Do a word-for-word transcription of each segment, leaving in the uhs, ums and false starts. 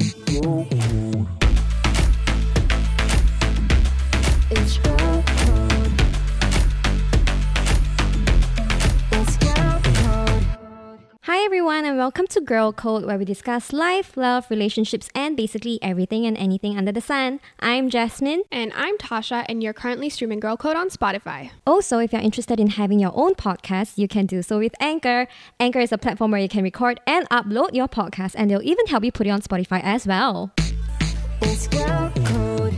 Girl Code. It's Girl Code. It's Girl Code. Hi everyone and welcome to Girl Code, where we discuss life, love, relationships, and basically everything and anything under the sun. I'm Jasmine. And I'm Tasha, and you're currently streaming Girl Code on Spotify. Also, if you're interested in having your own podcast, you can do so with Anchor. Anchor is a platform where you can record and upload your podcast, and they'll even help you put it on Spotify as well. It's Girl Code.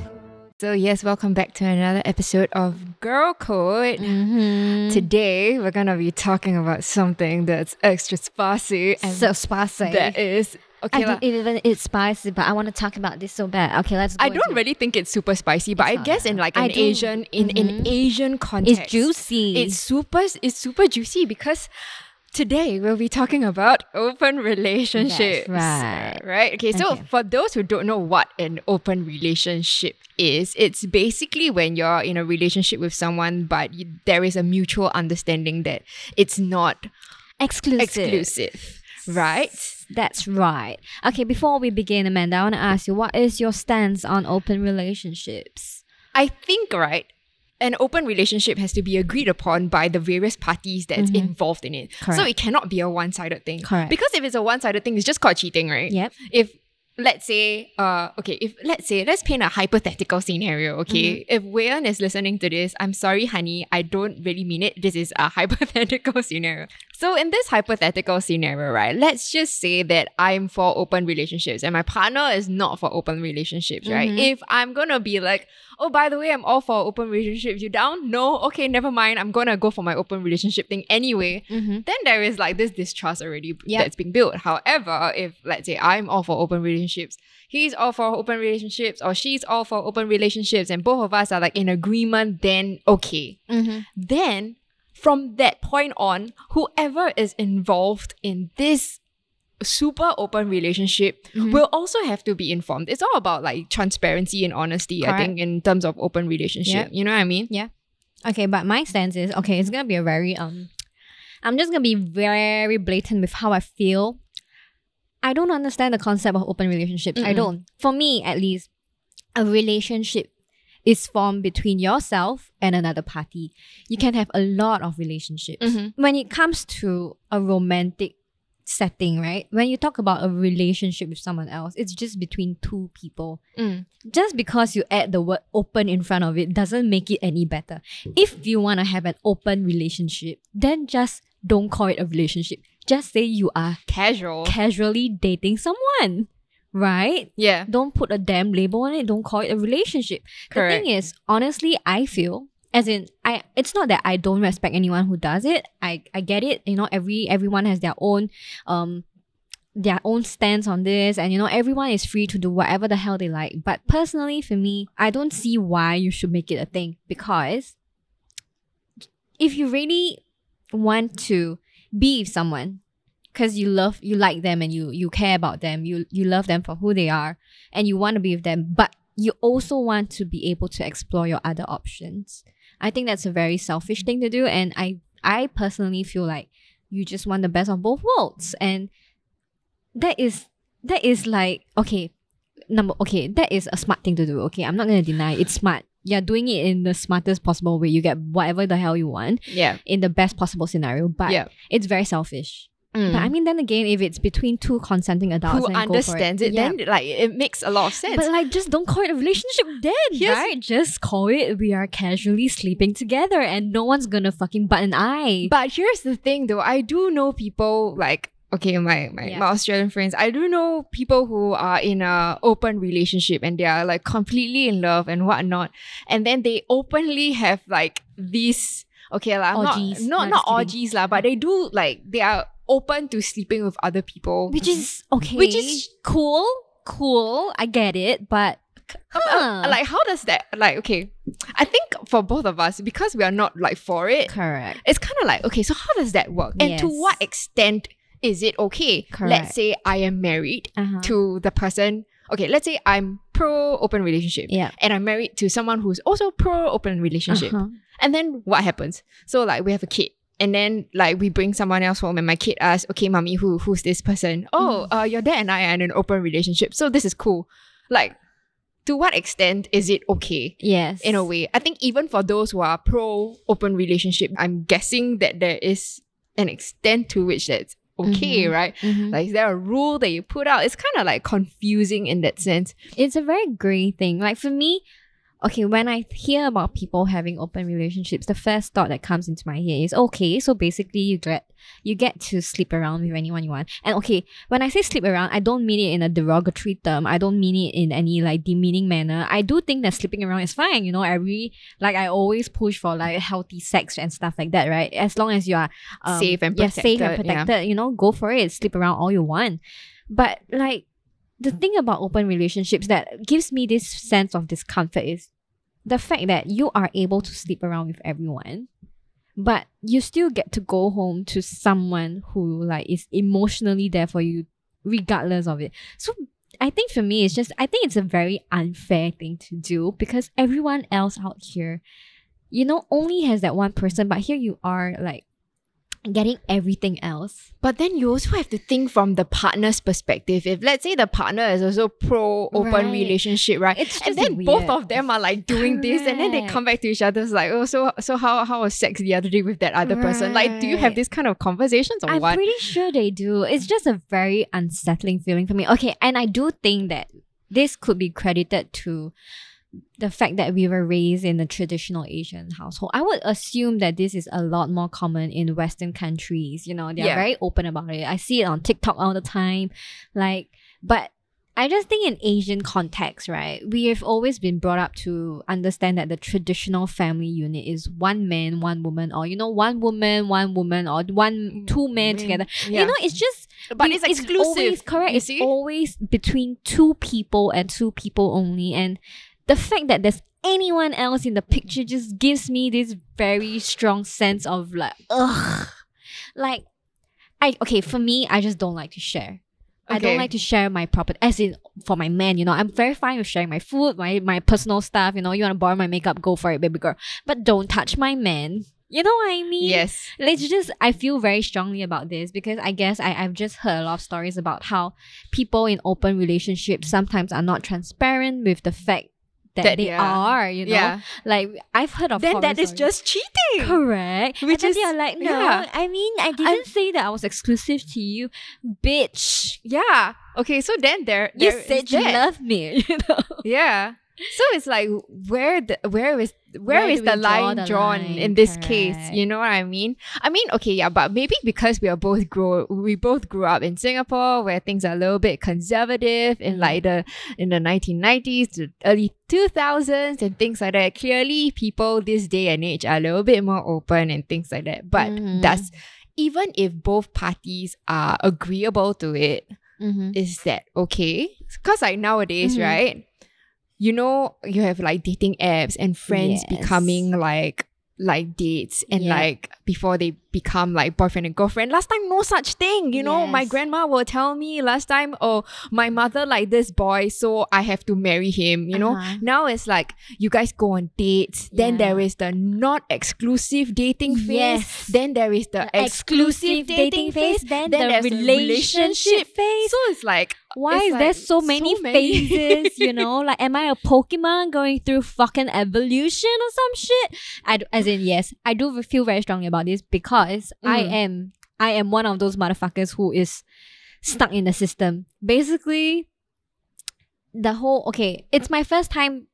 So yes, welcome back to another episode of Girl Code. Mm-hmm. Today, we're going to be talking about something that's extra spicy. And so spicy. That is... Okay, I la. don't even it's spicy, but I want to talk about this so bad. Okay, let's go. I don't really it. think it's super spicy, but it's I guess in like an Asian, in mm-hmm. an Asian context. It's juicy. It's super, it's super juicy because... Today, we'll be talking about open relationships. That's right. Right? Okay, so okay. For those who don't know what an open relationship is, it's basically when you're in a relationship with someone, but you, there is a mutual understanding that it's not exclusive. exclusive. Right? That's right. Okay, before we begin, Amanda, I want to ask you, what is your stance on open relationships? I think, right? An open relationship has to be agreed upon by the various parties that's mm-hmm. involved in it. Correct. So it cannot be a one-sided thing. Correct. Because if it's a one-sided thing, it's just called cheating, right? Yep. If let's say, uh, okay, if let's say, let's paint a hypothetical scenario, okay? Mm-hmm. If Wei-An is listening to this, I'm sorry, honey, I don't really mean it. This is a hypothetical scenario. So in this hypothetical scenario, right, let's just say that I'm for open relationships and my partner is not for open relationships, right? Mm-hmm. If I'm going to be like, oh, by the way, I'm all for open relationships, you down? No? Okay, never mind. I'm going to go for my open relationship thing anyway. Mm-hmm. Then there is like this distrust already yep. that's being built. However, if let's say I'm all for open relationships, Relationships. he's all for open relationships or she's all for open relationships and both of us are like in agreement, then okay. Mm-hmm. Then from that point on, whoever is involved in this super open relationship mm-hmm. will also have to be informed. It's all about like transparency and honesty, correct. I think, in terms of open relationship. Yep. You know what I mean? Yeah. Okay, but my stance is, okay, it's going to be a very, um, I'm just going to be very blatant with how I feel. I don't understand the concept of open relationships. Mm-mm. I don't. For me, at least, a relationship is formed between yourself and another party. You can have a lot of relationships. Mm-hmm. When it comes to a romantic setting, right? When you talk about a relationship with someone else, it's just between two people. Mm. Just because you add the word open in front of it doesn't make it any better. If you want to have an open relationship, then just don't call it a relationship. Just say you are casual, casually dating someone, right? Yeah. Don't put a damn label on it. Don't call it a relationship. Correct. The thing is, honestly, I feel, as in, I it's not that I don't respect anyone who does it. I, I get it. You know, every everyone has their own, um, their own stance on this. And, you know, everyone is free to do whatever the hell they like. But personally, for me, I don't see why you should make it a thing. Because if you really want to be with someone because you love, you like them and you you care about them, you you love them for who they are and you want to be with them, but you also want to be able to explore your other options. I think that's a very selfish thing to do, and I I personally feel like you just want the best of both worlds, and that is that is like okay number okay that is a smart thing to do. Okay, I'm not gonna deny it's smart. You're doing it in the smartest possible way. You get whatever the hell you want yeah. in the best possible scenario. But yeah. it's very selfish. Mm. But I mean, then again, if it's between two consenting adults who understands it, it yeah. then like it makes a lot of sense. But like, just don't call it a relationship then, yes. right? Just call it, we are casually sleeping together and no one's gonna fucking bat an eye. But here's the thing though. I do know people like, okay, my my, yeah. my Australian friends, I do know people who are in an open relationship and they are like completely in love and whatnot. And then they openly have like these, okay, like, orgies. Not, not, not orgies, la, but they do like, they are open to sleeping with other people. Which is, okay. Which is cool, cool, I get it, but... Huh. Like, how does that, like, okay, I think for both of us, because we are not like for it, correct. It's kind of like, okay, so how does that work? And yes. to what extent... Is it okay? Correct. Let's say I am married uh-huh. to the person. Okay, let's say I'm pro-open relationship. Yeah. And I'm married to someone who's also pro-open relationship. Uh-huh. And then what happens? So like we have a kid. and then like we bring someone else home and my kid asks, okay, mommy, who who's this person? Oh, mm. uh, your dad and I are in an open relationship, so this is cool. Like, to what extent is it okay? Yes. In a way. I think even for those who are pro-open relationship, I'm guessing that there is an extent to which that's okay, mm-hmm. right? Mm-hmm. Like, is there a rule that you put out? It's kind of like confusing in that sense. It's a very gray thing. Like, for me, okay, when I hear about people having open relationships, the first thought that comes into my head is, okay, so basically you get you get to sleep around with anyone you want. And okay, when I say sleep around, I don't mean it in a derogatory term. I don't mean it in any like demeaning manner. I do think that sleeping around is fine. You know, I really, like I always push for like healthy sex and stuff like that, right? As long as you are um, safe and protected, yeah, safe and protected, yeah. you know, go for it. Sleep around all you want. But like, the thing about open relationships that gives me this sense of discomfort is the fact that you are able to sleep around with everyone, but you still get to go home to someone who like is emotionally there for you regardless of it. So I think for me, it's just, I think it's a very unfair thing to do, because everyone else out here, you know, only has that one person, but here you are like getting everything else. But then you also have to think from the partner's perspective. If let's say the partner is also pro open right. relationship, right? It's just and then weird. Both of them are like doing Correct. this, and then they come back to each other. It's like, oh, so so how how was sex the other day with that other right. person? Like, do you have this kind of conversations or I'm what? I'm pretty sure they do. It's just a very unsettling feeling for me. Okay, and I do think that this could be credited to the fact that we were raised in a traditional Asian household. I would assume that this is a lot more common in Western countries. You know, they're yeah. very open about it. I see it on TikTok all the time. Like, but I just think in Asian context, right, we have always been brought up to understand that the traditional family unit is one man, one woman, or, you know, one woman, one woman, or one, two men together. Yeah. You know, it's just... But we, it's exclusive. It's always, correct. It's always between two people and two people only. And the fact that there's anyone else in the picture just gives me this very strong sense of like, ugh. Like, I okay, for me, I just don't like to share. Okay. I don't like to share my property, as in for my man, you know. I'm very fine with sharing my food, my, my personal stuff, you know. You want to borrow my makeup, go for it, baby girl. But don't touch my man. You know what I mean? Yes. Let's just, I feel very strongly about this because I guess I, I've just heard a lot of stories about how people in open relationships sometimes are not transparent with the fact That, that they yeah. are, you know, yeah. like I've heard of. Then that is stories. Just cheating, correct? Which and then is they're like, no, yeah. I mean, I didn't I'm, say that I was exclusive to you, bitch. Yeah. Okay, so then there, there you said you love me, you know. Yeah. So it's like where the where is where, where is the line the drawn line? in this correct. case? You know what I mean? I mean, okay, yeah, but maybe because we are both grow we both grew up in Singapore where things are a little bit conservative in mm. like the in the nineteen nineties to early two thousands and things like that. Clearly, people this day and age are a little bit more open and things like that. But mm-hmm. that's even if both parties are agreeable to it, mm-hmm. is that okay? Because like nowadays, mm-hmm. right? You know, you have like dating apps and friends yes. becoming like like dates and yeah. like before they become like boyfriend and girlfriend. Last time, no such thing. You yes. know, my grandma will tell me last time, oh, my mother like this boy, so I have to marry him. You uh-huh. know, now it's like you guys go on dates. Yeah. Then there is the not exclusive dating phase. Yes. Then there is the, the exclusive, exclusive dating, dating phase. phase. Then, then the there's relationship, relationship phase. So it's like, why it's is like, there so many, so many phases, you know? Like, am I a Pokemon going through fucking evolution or some shit? I do, as in, yes, I do feel very strongly about this because mm. I am I am one of those motherfuckers who is stuck in the system. Basically, the whole... Okay, it's my first time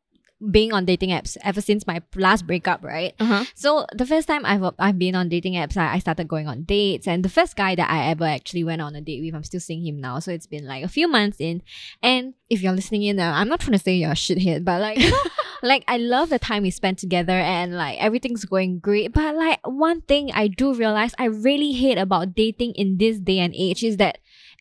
being on dating apps ever since my last breakup, right? Uh-huh. So, the first time I've I've been on dating apps, I, I started going on dates. And the first guy that I ever actually went on a date with, I'm still seeing him now. So, it's been like a few months in. And if you're listening in, uh, I'm not trying to say you're a shithead, but like, you know, like I love the time we spent together and like everything's going great. But like one thing I do realize I really hate about dating in this day and age is that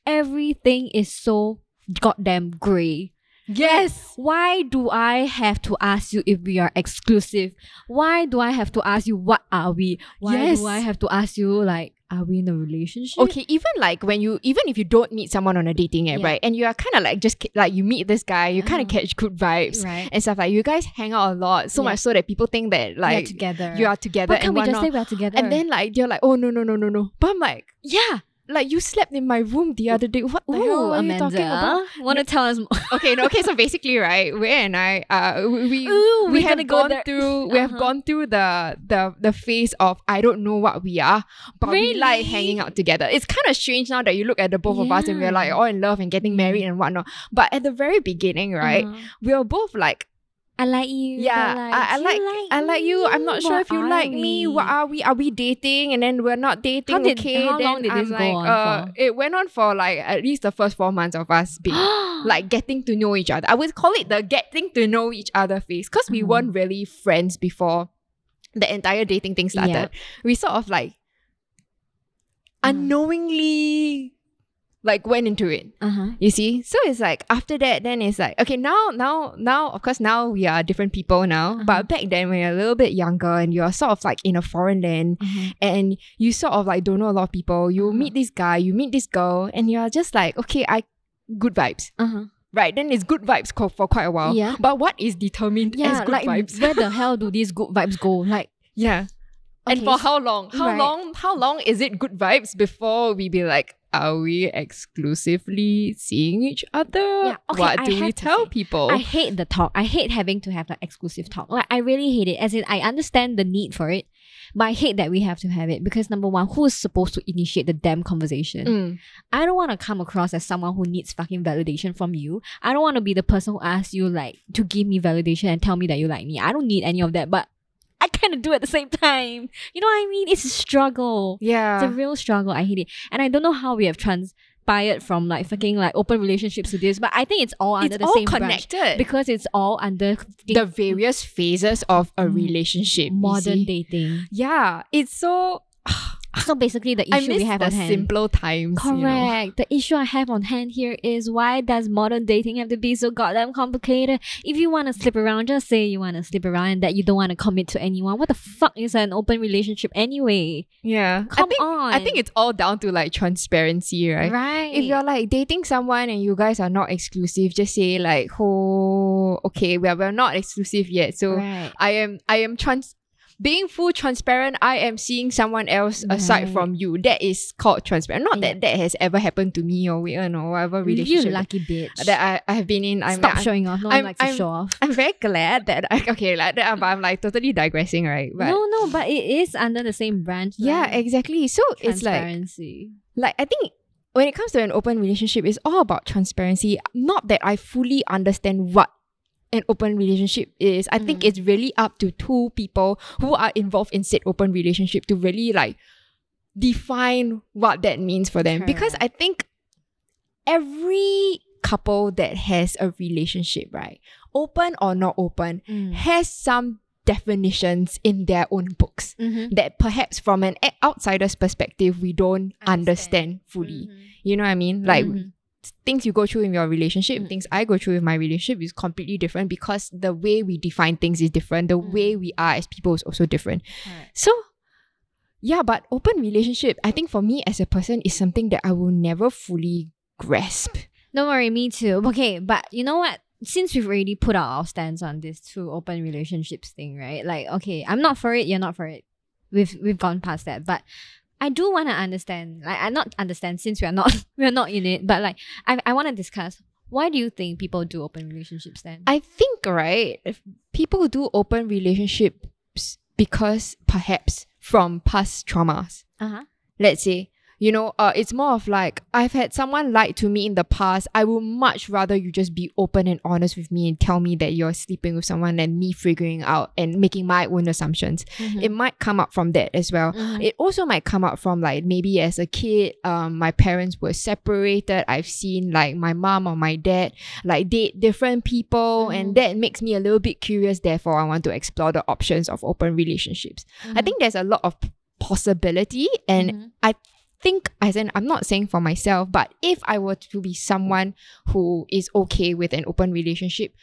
everything is so goddamn grey. Yes. Why do I have to ask you if we are exclusive? Why do I have to ask you what are we? Why yes. do I have to ask you like, are we in a relationship? Okay, even like when you, even if you don't meet someone on a dating app, yeah. right? And you are kind of like just like you meet this guy, you kind of oh. catch good vibes right. and stuff like. You guys hang out a lot, so yeah. much so that people think that like we're together. You are together. But can we just say we are together? And then like they're like, oh no no no no no. But I'm like, yeah. Like you slept in my room the other day. What the Ooh, hell are Amanda? You talking about? Want to no. tell us more? Okay, no, okay. So basically, right, Wei and I, uh, we Ooh, we have gone go through. Uh-huh. We have gone through the the the phase of I don't know what we are, but really? We like hanging out together. It's kind of strange now that you look at the both yeah. of us and we're like all in love and getting married and whatnot. But at the very beginning, right, uh-huh. we were both like. I like you. Yeah, I, I like, like I like you. I'm not sure if you like we? me. What are we? Are we dating? And then we're not dating. How did, okay, how then long did this I'm go like, on uh, for? It went on for like at least the first four months of us being like getting to know each other. I would call it the getting to know each other phase because we mm-hmm. weren't really friends before the entire dating thing started. Yeah. We sort of like unknowingly. Like went into it, uh-huh. you see. So it's like after that, then it's like okay, now, now, now. Of course, now we are different people now. Uh-huh. But back then, when you're a little bit younger and you're sort of like in a foreign land, uh-huh. and you sort of like don't know a lot of people, you uh-huh. meet this guy, you meet this girl, and you're just like, okay, I good vibes. Uh-huh. Right, then it's good vibes co- for quite a while. Yeah. But what is determined yeah, as good like, vibes? Where the hell do these good vibes go? Like yeah, okay, and for so, how long? How right. long? How long is it good vibes before we be like? Are we exclusively seeing each other? Yeah, okay, what do I we tell say, people? I hate the talk. I hate having to have like exclusive talk. Like I really hate it. As in, I understand the need for it, but I hate that we have to have it because number one, who is supposed to initiate the damn conversation? Mm. I don't want to come across as someone who needs fucking validation from you. I don't want to be the person who asks you like to give me validation and tell me that you like me. I don't need any of that, but I kind of do at the same time. You know what I mean? It's a struggle. Yeah. It's a real struggle. I hate it. And I don't know how we have transpired from like fucking like open relationships to this, but I think it's all under it's the all same connected. Branch. Because it's all under the, the various phases of a relationship. Modern dating. Yeah. It's so... So basically the issue we have on hand. I miss the simpler times. Correct. You know? The issue I have on hand here is why does modern dating have to be so goddamn complicated? If you want to slip around, just say you want to slip around and that you don't want to commit to anyone. What the fuck is an open relationship anyway? Yeah. Come I think, on. I think it's all down to like transparency, right? Right. If you're like dating someone and you guys are not exclusive, just say like, oh, okay, well, we're not exclusive yet. So right. I am, I am trans... Being full transparent, I am seeing someone else right. aside from you. That is called transparent. Not yeah. that that has ever happened to me or Wei-An or whatever relationship. You lucky bitch. That I, I have been in. I'm, Stop I'm, showing off. No I'm, one likes I'm, to show off. I'm very glad that, I, okay, like that, I'm, I'm like totally digressing, right? But no, no, but it is under the same branch. Right? Yeah, exactly. So it's like, transparency. Like, I think when it comes to an open relationship, it's all about transparency. Not that I fully understand what an open relationship is. I mm. think it's really up to two people who are involved in said open relationship to really like define what that means for them. Correct. Because I think every couple that has a relationship, right, open or not open, mm. has some definitions in their own books mm-hmm. that perhaps from an outsider's perspective we don't understand, understand fully. Mm-hmm. You know what I mean? Like mm-hmm. things you go through in your relationship, mm. things I go through in my relationship is completely different because the way we define things is different. The mm. way we are as people is also different. Right. So, yeah, but open relationship, I think for me as a person is something that I will never fully grasp. Don't worry, me too. Okay, but you know what? Since we've already put out our stance on this two open relationships thing, right? Like, okay, I'm not for it, you're not for it. We've we've gone past that, but I do want to understand, like I not understand since we are not we are not in it, but like I I want to discuss, why do you think people do open relationships then? I think, right, if people do open relationships because perhaps from past traumas. Uh-huh. Let's say, you know, uh, it's more of like, I've had someone lie to me in the past. I would much rather you just be open and honest with me and tell me that you're sleeping with someone than me figuring out and making my own assumptions. Mm-hmm. It might come up from that as well. Mm-hmm. It also might come up from like, maybe as a kid, um, my parents were separated. I've seen like my mom or my dad like date different people. Mm-hmm. And that makes me a little bit curious. Therefore, I want to explore the options of open relationships. Mm-hmm. I think there's a lot of possibility and mm-hmm. I think, as in I'm not saying for myself, but if I were to be someone who is okay with an open relationship,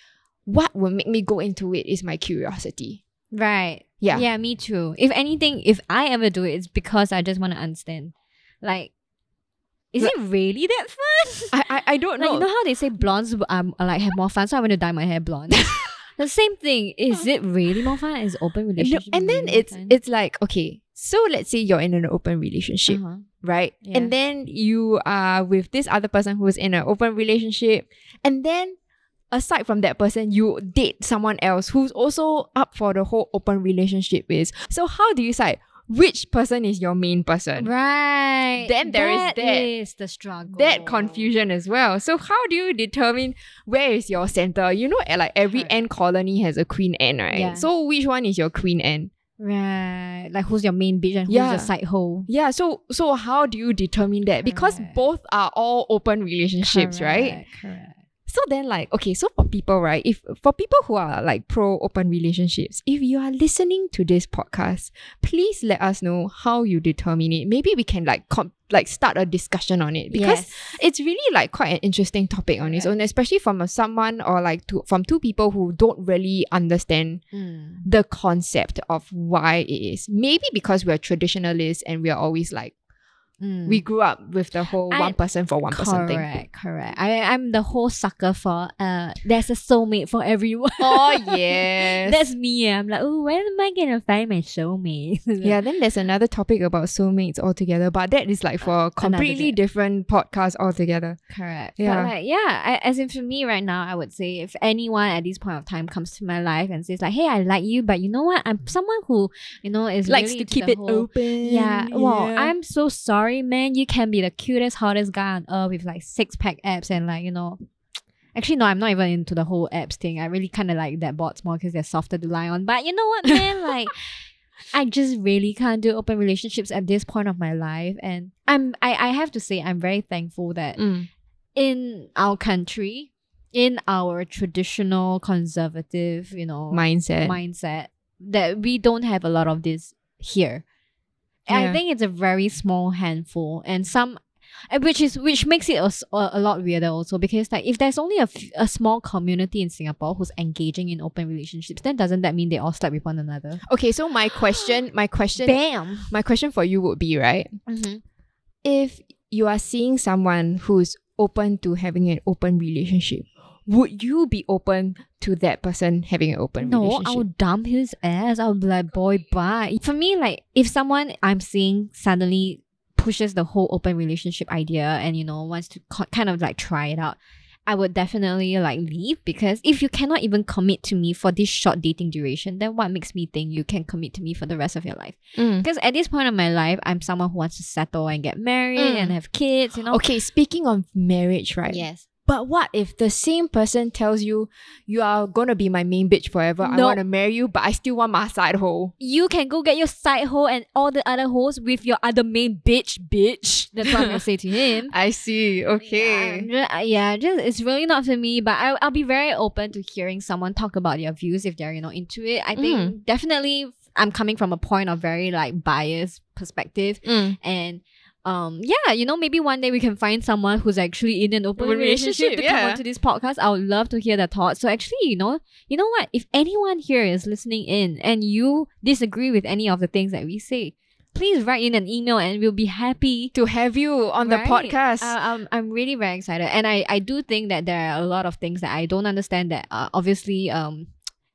what would make me go into it is my curiosity. Right. Yeah. Yeah, me too. If anything, if I ever do it, it's because I just want to understand. Like, is like, it really that fun? I, I, I don't like, know. You know how they say blondes um, like have more fun, so I want to dye my hair blonde. The same thing. Is it really more fun? Is open relationship? And then really it's it's like, okay, so let's say you're in an open relationship, uh-huh. right? Yeah. And then you are with this other person who's in an open relationship. And then aside from that person, you date someone else who's also up for the whole open relationship is. So how do you decide which person is your main person? Right. Then there that is that. Is the struggle. That confusion as well. So how do you determine where is your center? You know, like every right. ant colony has a queen ant, right? Yeah. So which one is your queen ant? Right. Like who's your main bitch and who's yeah. your side hoe? Yeah. So so how do you determine that? Correct. Because both are all open relationships, correct, right? Correct. So then like, okay, so for people, right, if for people who are like pro open relationships, if you are listening to this podcast, please let us know how you determine it. Maybe we can like com- like start a discussion on it, because yes. it's really like quite an interesting topic on its own, especially from a, someone or like to, from two people who don't really understand mm. the concept of why it is. Maybe because we're traditionalists and we're always like, Mm. we grew up with the whole I, one person for one correct, person thing. Correct, correct. I, I'm the whole sucker for uh, there's a soulmate for everyone. Oh, yes. That's me. I'm like, oh, when am I going to find my soulmate? Yeah, then there's another topic about soulmates altogether, but that is like for a completely different podcast altogether. Correct. Yeah, but like, yeah I, as in for me right now, I would say if anyone at this point of time comes to my life and says like, hey, I like you, but you know what? I'm someone who, you know, is likes really to keep it whole, open. Yeah, well, yeah. I'm so sorry. Sorry, man, you can be the cutest, hottest guy on earth with like six pack abs and like, you know. Actually, no, I'm not even into the whole abs thing. I really kind of like that bots more because they're softer to lie on. But you know what, man? Like, I just really can't do open relationships at this point of my life. And I'm, I, I have to say, I'm very thankful that mm. in our country, in our traditional conservative, you know, mindset, mindset, that we don't have a lot of this here. Yeah. I think it's a very small handful, and some, which is which makes it a, a lot weirder also, because like if there's only a, f- a small community in Singapore who's engaging in open relationships, then doesn't that mean they all slept with one another? Okay, so my question, my question, bam, my question for you would be, right, mm-hmm. if you are seeing someone who's open to having an open relationship, would you be open to that person having an open no, relationship? No, I would dump his ass. I would be like, boy, bye. For me, like, if someone I'm seeing suddenly pushes the whole open relationship idea and, you know, wants to co- kind of, like, try it out, I would definitely, like, leave. Because if you cannot even commit to me for this short dating duration, then what makes me think you can commit to me for the rest of your life? Because mm. at this point of my life, I'm someone who wants to settle and get married mm. and have kids, you know. Okay, speaking of marriage, right? Yes. But what if the same person tells you, you are going to be my main bitch forever, nope. I want to marry you, but I still want my side hoe. You can go get your side hoe and all the other hoes with your other main bitch, bitch. That's what I'm going to say to him. I see. Okay. Yeah, just, yeah just, it's really not for me, but I, I'll be very open to hearing someone talk about their views if they're, you know, into it. I think mm. definitely I'm coming from a point of very like biased perspective mm. and... Um, yeah, you know, maybe one day we can find someone who's actually in an open relationship, relationship to yeah. come onto this podcast. I would love to hear their thoughts. So actually, you know, you know what? If anyone here is listening in and you disagree with any of the things that we say, please write in an email and we'll be happy to have you on right? the podcast. Uh, um, I'm really very excited. And I, I do think that there are a lot of things that I don't understand that uh, obviously, um,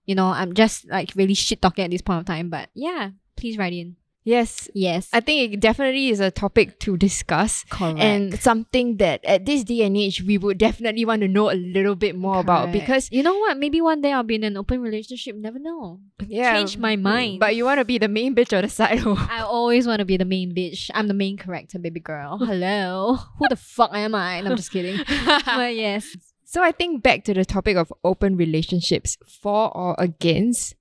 you know, I'm just like really shit talking at this point of time. But yeah, please write in. Yes. Yes. I think it definitely is a topic to discuss. Correct. And something that at this day and age, we would definitely want to know a little bit more Correct. About. Because you know what? Maybe one day I'll be in an open relationship. Never know. Yeah. Change my mind. But you want to be the main bitch or the side hoe? I always want to be the main bitch. I'm the main character, baby girl. Hello. Who the fuck am I? And I'm just kidding. But yes. So I think back to the topic of open relationships, for or against.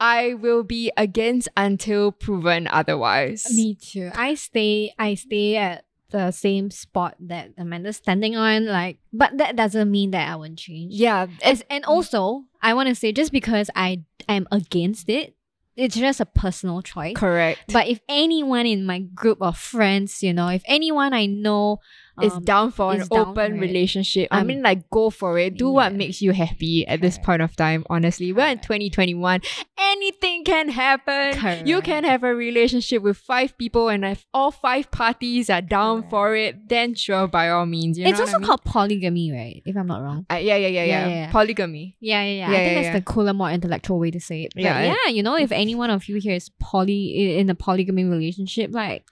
I will be against until proven otherwise. Me too. I stay I stay at the same spot that Amanda's standing on, like, but that doesn't mean that I won't change. Yeah. As, and also, I want to say, just because I am against it, it's just a personal choice. Correct. But if anyone in my group of friends, you know, if anyone I know um, is down for is an down open for relationship, um, I mean, like, go for it. Do yeah. what makes you happy at Correct. This point of time, honestly. Correct. We're in twenty twenty-one. Anything can happen. Correct. You can have a relationship with five people and if all five parties are down Correct. For it, then sure, by all means. You it's know also I mean? Called polygamy, right? If I'm not wrong. Uh, yeah, yeah, yeah, yeah, yeah, yeah, yeah. Polygamy. Yeah, yeah, yeah. yeah I think yeah, that's yeah. the cooler, more intellectual way to say it. But yeah, yeah, yeah, you know, if any anyone of you here is poly in a polygamy relationship, like,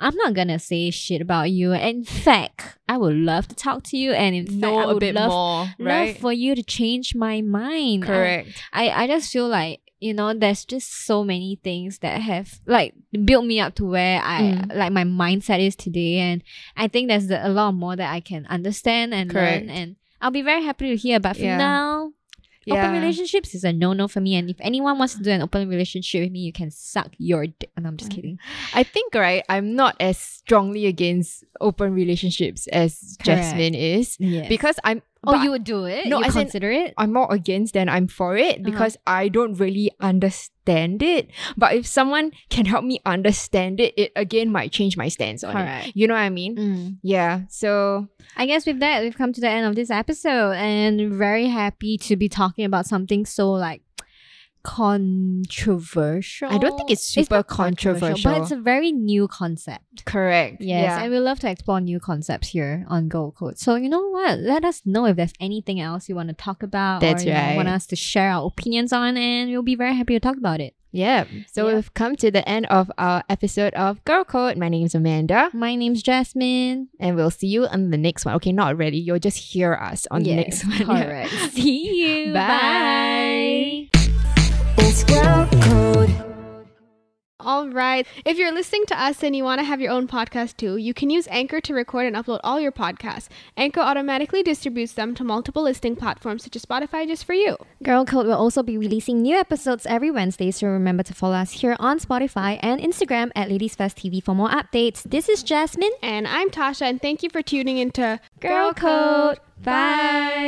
I'm not gonna say shit about you. In fact, I would love to talk to you, and in fact, know I would a bit love, more, right? love for you to change my mind. Correct. I, I, I just feel like, you know, there's just so many things that have like built me up to where I mm. like my mindset is today, and I think there's the, a lot more that I can understand and Correct. Learn, and I'll be very happy to hear. But for yeah. now. Yeah. Open relationships is a no-no for me, and if anyone wants to do an open relationship with me, you can suck your dick. And no, I'm just kidding. I think, right, I'm not as strongly against open relationships as Correct. Jasmine is. Yes. Because I'm... Oh, you would do it? No, I consider it? I'm more against than I'm for it because uh-huh. I don't really understand it. But if someone can help me understand it, it again might change my stance on Correct. It. You know what I mean? Mm. Yeah. So I guess with that, we've come to the end of this episode, and very happy to be talking about something so like controversial. I don't think it's super it's controversial, controversial, but it's a very new concept. Correct. Yes, yeah. And we love to explore new concepts here on Girl Code. So you know what? Let us know if there's anything else you want to talk about, That's or right. you want us to share our opinions on, and we'll be very happy to talk about it. Yeah. So yeah. we've come to the end of our episode of Girl Code. My name's Amanda. My name's Jasmine. And we'll see you on the next one. Okay, not really. You'll just hear us on yes, the next one. Correct. See you. Bye. Bye. It's Girl Code. All right. If you're listening to us and you want to have your own podcast too, you can use Anchor to record and upload all your podcasts. Anchor automatically distributes them to multiple listening platforms such as Spotify just for you. Girl Code will also be releasing new episodes every Wednesday, so remember to follow us here on Spotify and Instagram at LadiesFestTV for more updates. This is Jasmine. And I'm Tasha, and thank you for tuning into Girl Code. Bye.